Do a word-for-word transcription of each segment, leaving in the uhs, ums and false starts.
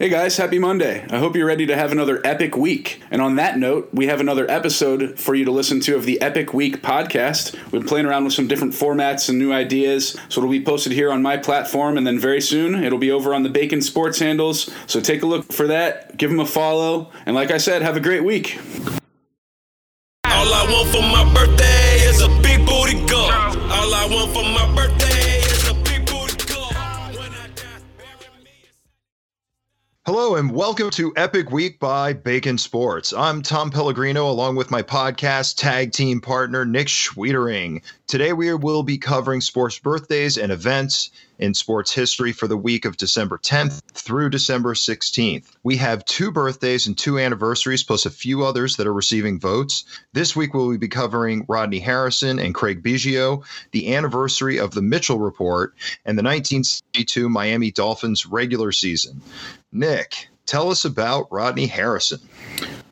Hey guys, happy Monday. I hope you're ready to have another epic week. And on that note, we have another episode for you to listen to of the Epic Week podcast. We've been playing around with some different formats and new ideas, so it'll be posted here on my platform, and then very soon it'll be over on the Bacon Sports handles. So take a look for that, give them a follow, and like I said, have a great week. All I want for my birthday is a big booty girl. All I want for my birthday is a big booty girl. When I die, bury me. Hello and welcome to Epic Week by Bacon Sports. I'm Tom Pellegrino along with my podcast tag team partner Nick Schweedering. Today we will be covering sports birthdays and events in sports history for the week of December tenth through December sixteenth. We have two birthdays and two anniversaries, plus a few others that are receiving votes. This week we'll be covering Rodney Harrison and Craig Biggio, the anniversary of the Mitchell Report, and the nineteen sixty-two Miami Dolphins regular season. Nick, tell us about Rodney Harrison.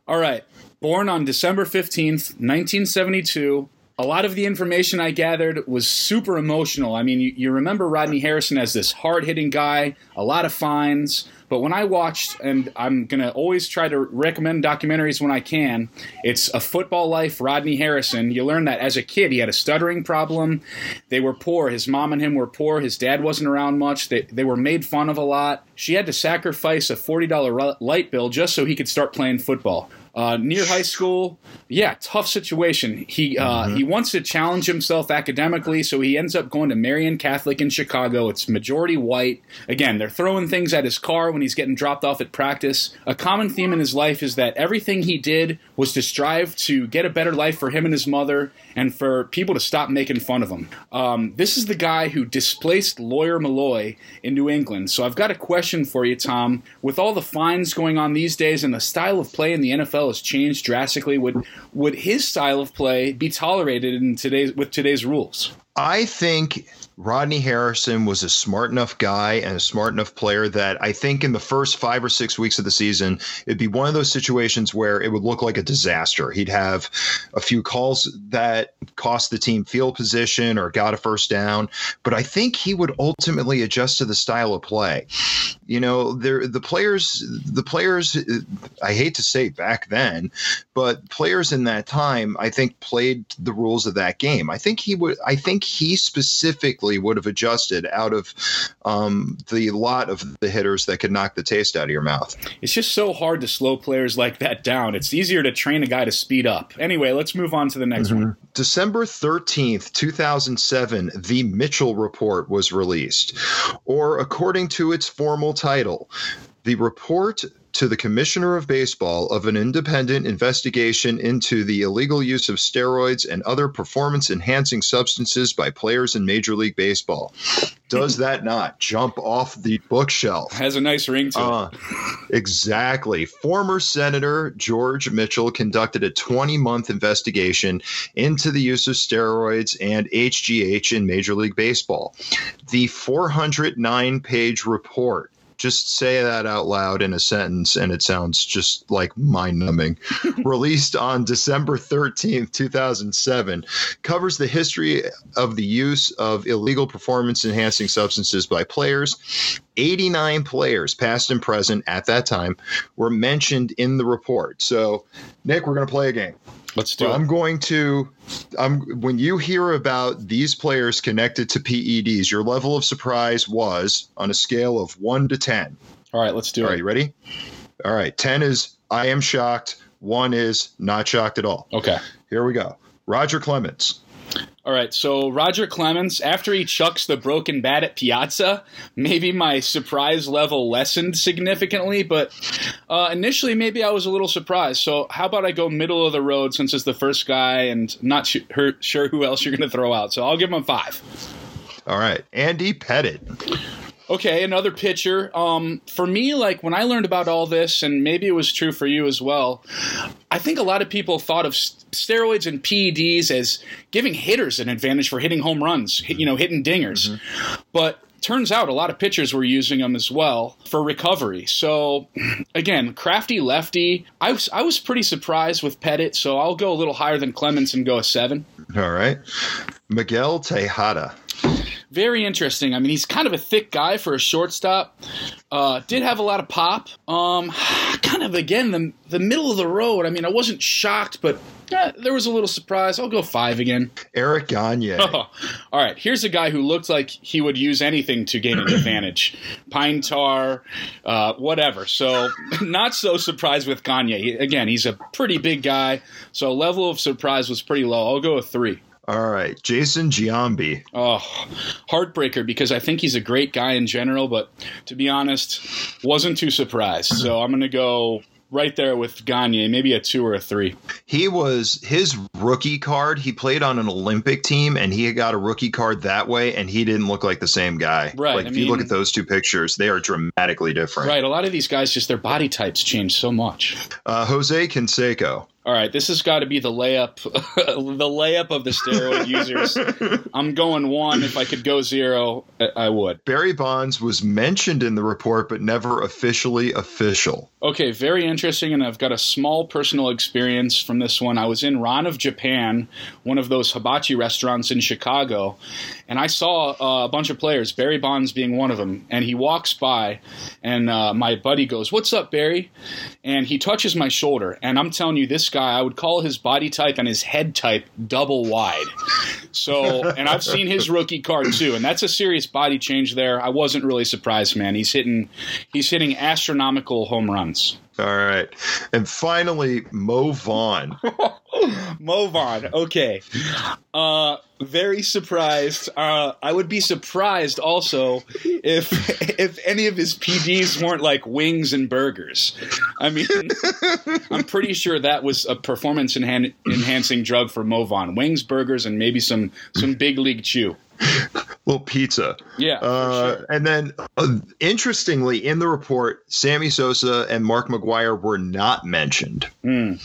All right. Born on December fifteenth, nineteen seventy-two, a lot of the information I gathered was super emotional. I mean, you, you remember Rodney Harrison as this hard-hitting guy, a lot of fines. But when I watched, and I'm going to always try to recommend documentaries when I can, it's A Football Life, Rodney Harrison. You learn that as a kid, he had a stuttering problem. They were poor. His mom and him were poor. His dad wasn't around much. They, they were made fun of a lot. She had to sacrifice a forty dollars light bill just so he could start playing football. Uh, near high school, yeah, tough situation. He uh, mm-hmm. he wants to challenge himself academically, so he ends up going to Marian Catholic in Chicago. It's majority white. Again, they're throwing things at his car when he's getting dropped off at practice. A common theme in his life is that everything he did was to strive to get a better life for him and his mother and for people to stop making fun of him. Um, this is the guy who displaced Lawyer Malloy in New England. So I've got a question for you, Tom. With all the fines going on these days and the style of play in the N F L has changed drastically, would would his style of play be tolerated in today's with today's rules? I think Rodney Harrison was a smart enough guy and a smart enough player that I think in the first five or six weeks of the season, it'd be one of those situations where it would look like a disaster. He'd have a few calls that cost the team field position or got a first down. But I think he would ultimately adjust to the style of play. You know, there the players, the players, I hate to say back then, but players in that time, I think, played the rules of that game. I think he would. I think he specifically would have adjusted out of um, the lot of the hitters that could knock the taste out of your mouth. It's just so hard to slow players like that down. It's easier to train a guy to speed up. Anyway, let's move on to the next mm-hmm. one. December thirteenth, two thousand seven, the Mitchell Report was released, or according to its formal title, the report to the Commissioner of Baseball of an independent investigation into the illegal use of steroids and other performance-enhancing substances by players in Major League Baseball. Does that not jump off the bookshelf? Has a nice ring to uh, it. Exactly. Former Senator George Mitchell conducted a twenty-month investigation into the use of steroids and H G H in Major League Baseball. The four hundred nine page report. Just say that out loud in a sentence, and it sounds just like mind-numbing. Released on December thirteenth, two thousand seven, covers the history of the use of illegal performance-enhancing substances by players. eighty-nine players, past and present at that time, were mentioned in the report. So, Nick, we're going to play a game. Let's do well, it. I'm going to I'm when you hear about these players connected to P E Ds, your level of surprise was on a scale of one to ten. All right, let's do all it. All right, you ready? All right, ten is I am shocked. one is not shocked at all. Okay. Here we go. Roger Clemens. All right, so Roger Clemens, after he chucks the broken bat at Piazza, maybe my surprise level lessened significantly, but uh, initially maybe I was a little surprised. So how about I go middle of the road since it's the first guy and not sh- her- sure who else you're going to throw out. So I'll give him a five. All right, Andy Pettit. Okay, another pitcher. Um, for me, like when I learned about all this, and maybe it was true for you as well, I think a lot of people thought of st- steroids and P E Ds as giving hitters an advantage for hitting home runs, you know, hitting dingers. Mm-hmm. But turns out a lot of pitchers were using them as well for recovery. So, again, crafty lefty. I was, I was pretty surprised with Pettit, so I'll go a little higher than Clemens and go a seven. All right. Miguel Tejada. very interesting. I mean, he's kind of a thick guy for a shortstop. Uh, did have a lot of pop. Um, kind of, again, the, the middle of the road. I mean, I wasn't shocked, but eh, there was a little surprise. I'll go five again. Eric Gagne. Oh, all right, here's a guy who looked like he would use anything to gain an advantage. Pine tar, uh, whatever. So not so surprised with Gagne. He, again, he's a pretty big guy, so level of surprise was pretty low. I'll go with three. All right, Jason Giambi. Oh, heartbreaker, because I think he's a great guy in general, but to be honest, wasn't too surprised. So I'm going to go right there with Gagne, maybe a two or a three. He was his rookie card. He played on an Olympic team, and he got a rookie card that way, and he didn't look like the same guy. Right. Like, I if mean, you look at those two pictures, they are dramatically different. Right. A lot of these guys, just their body types change so much. Uh, Jose Canseco. All right, this has got to be the layup, the layup of the steroid users. I'm going one. If I could go zero, I would. Barry Bonds was mentioned in the report, but never officially official. Okay, very interesting, and I've got a small personal experience from this one. I was in Ron of Japan, one of those hibachi restaurants in Chicago, and I saw uh, a bunch of players, Barry Bonds being one of them, and he walks by, and uh, my buddy goes, "What's up, Barry?" And he touches my shoulder, and I'm telling you, this guy, I would call his body type and his head type double wide. So, and I've seen his rookie card too, and that's a serious body change there. I wasn't really surprised, man. He's hitting, he's hitting astronomical home runs. All right. And finally, Mo Vaughn. Mo Vaughn. Okay. Uh, very surprised. Uh, I would be surprised also if if any of his P Ds weren't like wings and burgers. I mean, I'm pretty sure that was a performance enhan- enhancing drug for Mo Vaughn. Wings, burgers, and maybe some some big league chew. Well, pizza. Yeah. Uh, sure. And then, uh, interestingly, in the report, Sammy Sosa and Mark McGwire were not mentioned. Mm.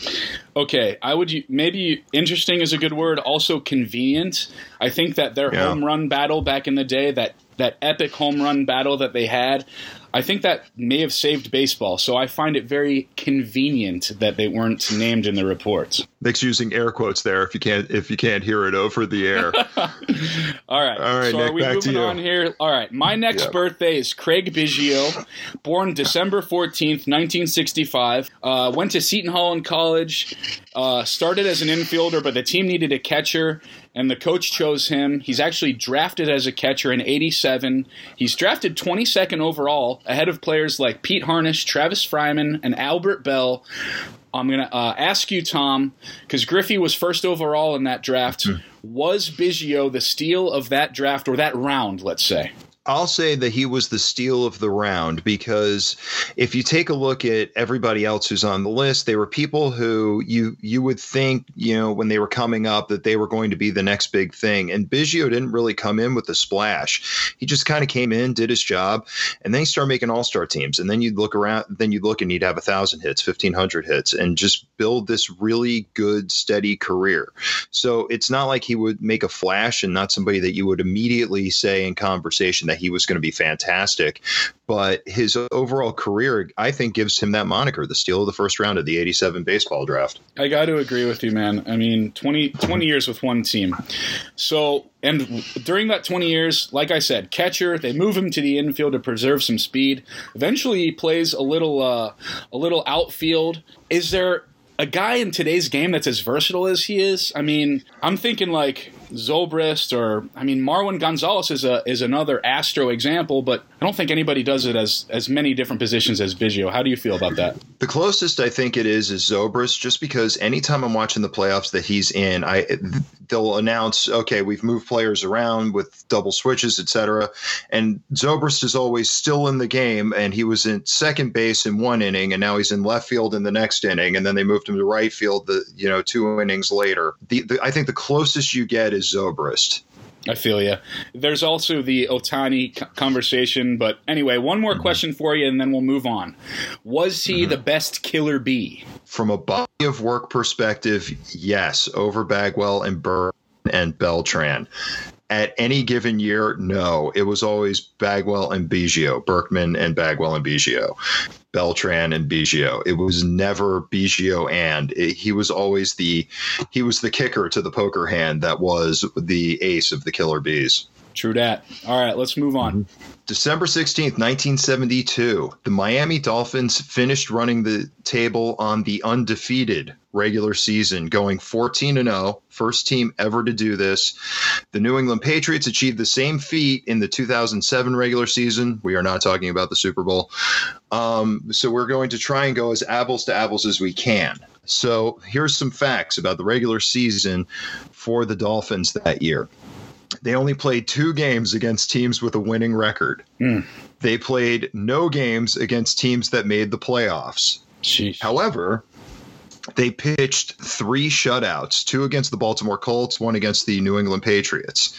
Okay. I would maybe interesting is a good word. Also convenient. I think that their yeah. home run battle back in the day, that that epic home run battle that they had, I think that may have saved baseball. So I find it very convenient that they weren't named in the reports. Nick's using air quotes there. If you can't, if you can't hear it over the air. All right. All right. So Nick, are we back moving to you. on here? All right. My next yep. birthday is Craig Biggio, born December fourteenth, nineteen sixty-five. Uh, went to Seton Hall in college. Uh, started as an infielder, but the team needed a catcher, and the coach chose him. He's actually drafted as a catcher in eighty-seven. He's drafted twenty-second overall, ahead of players like Pete Harnisch, Travis Fryman, and Albert Bell. I'm going to uh, ask you, Tom, because Griffey was first overall in that draft. Mm-hmm. Was Biggio the steal of that draft, or that round, let's say? I'll say that he was the steal of the round, because if you take a look at everybody else who's on the list, they were people who you you would think, you know, when they were coming up that they were going to be the next big thing. And Biggio didn't really come in with a splash. He just kind of came in, did his job, and then he started making all-star teams. And then you'd look around, then you'd look and he'd have one thousand hits, fifteen hundred hits, and just build this really good, steady career. So it's not like he would make a flash and not somebody that you would immediately say in conversation that he was going to be fantastic, but his overall career, I think, gives him that moniker, the steal of the first round of the eighty-seven baseball draft. I got to agree with you, man. I mean, twenty, twenty years with one team. So, and during that twenty years, like I said, catcher, they move him to the infield to preserve some speed. Eventually he plays a little, uh, a little outfield. Is there a guy in today's game that's as versatile as he is? I mean, I'm thinking like Zobrist, or I mean, Marwin Gonzalez is a is another Astro example, but I don't think anybody does it as as many different positions as Biggio. How do you feel about that? The closest I think it is is Zobrist, just because anytime I'm watching the playoffs that he's in, I they'll announce, okay, we've moved players around with double switches, et cetera. And Zobrist is always still in the game, and he was in second base in one inning, and now he's in left field in the next inning, and then they moved him to right field the you know two innings later. The, the I think the closest you get is Zobrist. I feel you. There's also the Otani conversation, but anyway, one more mm-hmm. question for you, and then we'll move on. Was he mm-hmm. the best killer bee? From a body of work perspective, yes, over Bagwell and Burn and Beltran. At any given year, no. It was always Bagwell and Biggio, Berkman and Bagwell and Biggio, Beltran and Biggio. It was never Biggio, and it, he was always the he was the kicker to the poker hand that was the ace of the killer bees. True that. All right, let's move on. December sixteenth, nineteen seventy-two, the Miami Dolphins finished running the table on the undefeated regular season, going fourteen and oh, first team ever to do this. The New England Patriots achieved the same feat in the two thousand seven regular season. We are not talking about the Super Bowl. Um, so we're going to try and go as apples to apples as we can. So here's some facts about the regular season for the Dolphins that year. They only played two games against teams with a winning record. Mm. They played no games against teams that made the playoffs. Jeez. However, they pitched three shutouts, two against the Baltimore Colts, one against the New England Patriots.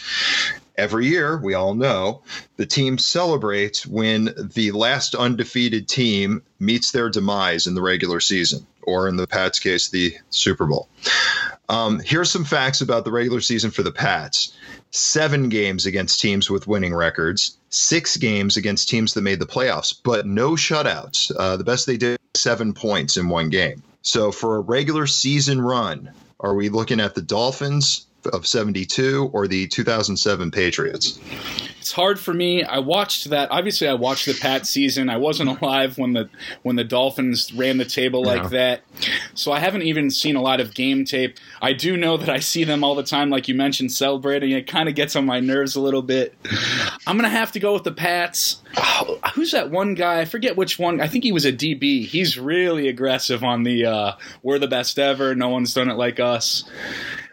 Every year, we all know, the team celebrates when the last undefeated team meets their demise in the regular season, or in the Pats' case, the Super Bowl. Um, here's some facts about the regular season for the Pats. Seven games against teams with winning records, six games against teams that made the playoffs, but no shutouts. Uh, the best they did, seven points in one game. So for a regular season run, are we looking at the Dolphins of seventy-two or the two thousand seven Patriots? It's hard for me. I watched that. Obviously, I watched the Pats season. I wasn't alive when the when the Dolphins ran the table like no. that. So I haven't even seen a lot of game tape. I do know that I see them all the time, like you mentioned, celebrating. It kind of gets on my nerves a little bit. I'm going to have to go with the Pats. Oh, who's that one guy? I forget which one. I think he was a D B. He's really aggressive on the uh, we're the best ever. No one's done it like us.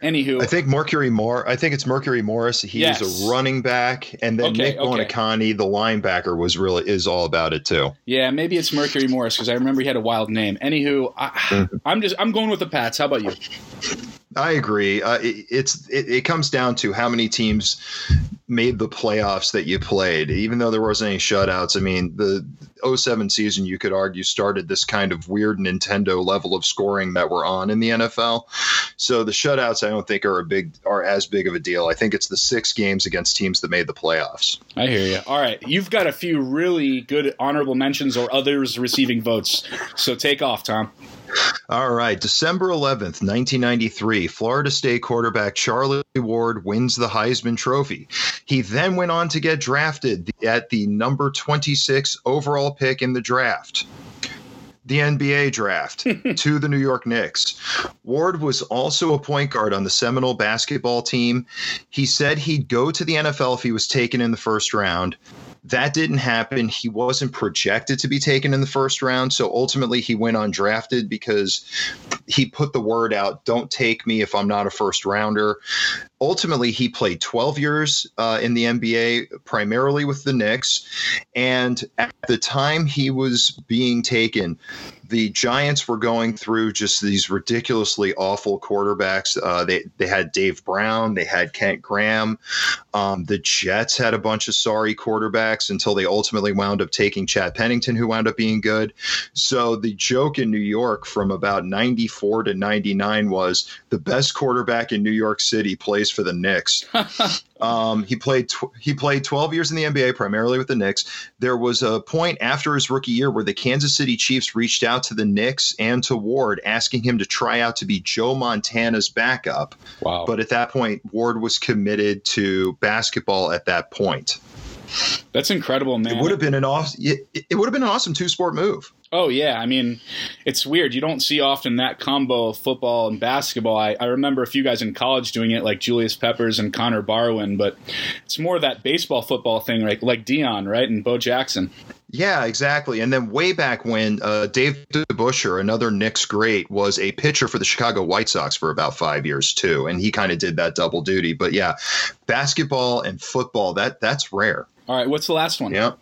Anywho, I think Mercury Moore. I think it's Mercury Morris. He's yes. a running back, and then okay, Nick Bonacani, okay. the linebacker, was really is all about it too. Yeah, maybe it's Mercury Morris because I remember he had a wild name. Anywho, I, I'm just I'm going with the Pats. How about you? I agree. Uh, it, it's it, it comes down to how many teams made the playoffs that you played, even though there wasn't any shutouts. I mean, the oh seven season, you could argue, started this kind of weird Nintendo level of scoring that we're on in the N F L. So the shutouts, I don't think are a big are as big of a deal. I think it's the six games against teams that made the playoffs. I hear you. All right, you've got a few really good honorable mentions or others receiving votes. So take off, Tom. All right. December eleventh, nineteen ninety-three, Florida State quarterback Charlie Ward wins the Heisman Trophy. He then went on to get drafted at the number twenty-six overall pick in the draft, the N B A draft, to the New York Knicks. Ward was also a point guard on the Seminole basketball team. He said he'd go to the N F L if he was taken in the first round. That didn't happen. He wasn't projected to be taken in the first round. So ultimately he went undrafted because he put the word out, don't take me if I'm not a first rounder. Ultimately, he played twelve years uh, in the N B A, primarily with the Knicks. And at the time he was being taken, the Giants were going through just these ridiculously awful quarterbacks. Uh, they they had Dave Brown. They had Kent Graham. Um, the Jets had a bunch of sorry quarterbacks until they ultimately wound up taking Chad Pennington, who wound up being good. So the joke in New York from about ninety-four to ninety-nine was the best quarterback in New York City plays for the Knicks. Um, he played tw- he played twelve years in the N B A, primarily with the Knicks. There was a point after his rookie year where the Kansas City Chiefs reached out to the Knicks and to Ward, asking him to try out to be Joe Montana's backup. Wow. But at that point, Ward was committed to basketball at that point. That's incredible, man. It would have been an off- it, it would have been an awesome two-sport move. Oh, yeah. I mean, it's weird. You don't see often that combo of football and basketball. I, I remember a few guys in college doing it, like Julius Peppers and Connor Barwin, but it's more that baseball-football thing, like, like Dion, right, and Bo Jackson. Yeah, exactly. And then way back when uh, Dave DeBusschere, another Knicks great, was a pitcher for the Chicago White Sox for about five years, too, and he kind of did that double duty. But, yeah, basketball and football, that that's rare. All right, what's the last one? Yep.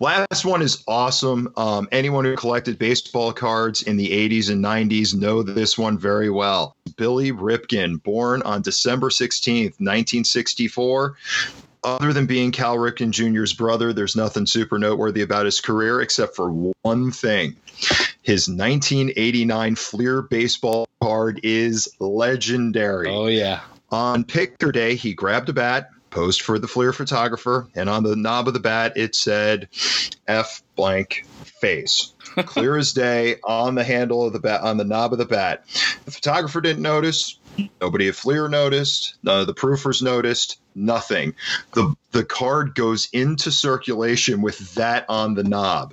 Last one is awesome. Um, anyone who collected baseball cards in the eighties and nineties know this one very well. Billy Ripken, born on December sixteenth, nineteen sixty-four. Other than being Cal Ripken Junior's brother, there's nothing super noteworthy about his career except for one thing. His nineteen eighty-nine Fleer baseball card is legendary. Oh, yeah. On Picker Day, he grabbed a bat, posed for the Fleer photographer, and on the knob of the bat, it said F blank face. Clear as day on the handle of the bat, on the knob of the bat. The photographer didn't notice. Nobody at Fleer noticed. None of the proofers noticed. nothing. The the card goes into circulation with that on the knob.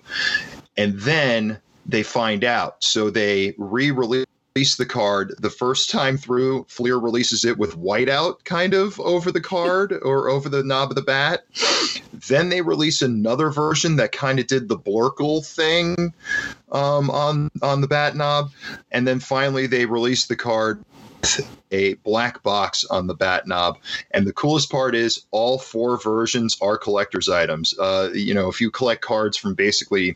And then they find out. So they re-release the card. The first time through, Fleer releases it with whiteout kind of over the card or over the knob of the bat. Then they release another version that kind of did the Blurkle thing um, on, on the bat knob. And then finally they release the card with a black box on the bat knob. And the coolest part is all four versions are collector's items. Uh, you know, if you collect cards from basically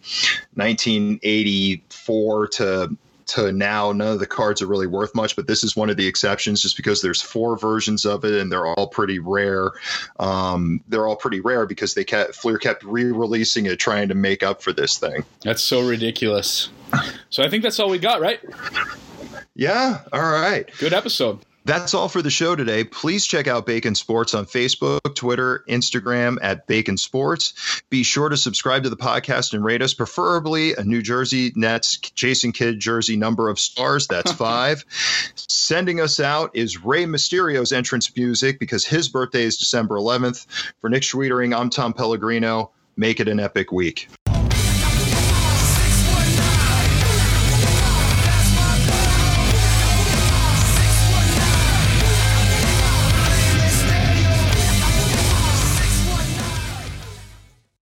nineteen eighty-four to to now, none of the cards are really worth much, but this is one of the exceptions just because there's four versions of it and they're all pretty rare. Um, they're all pretty rare because they kept, Fleer kept re-releasing it, trying to make up for this thing. That's so ridiculous. So I think that's all we got, right? Yeah. All right. Good episode. That's all for the show today. Please check out Bacon Sports on Facebook, Twitter, Instagram at Bacon Sports. Be sure to subscribe to the podcast and rate us, preferably a New Jersey Nets Jason Kidd jersey number of stars. That's five. Sending us out is Rey Mysterio's entrance music because his birthday is December eleventh. For Nick Schweedering, I'm Tom Pellegrino. Make it an epic week.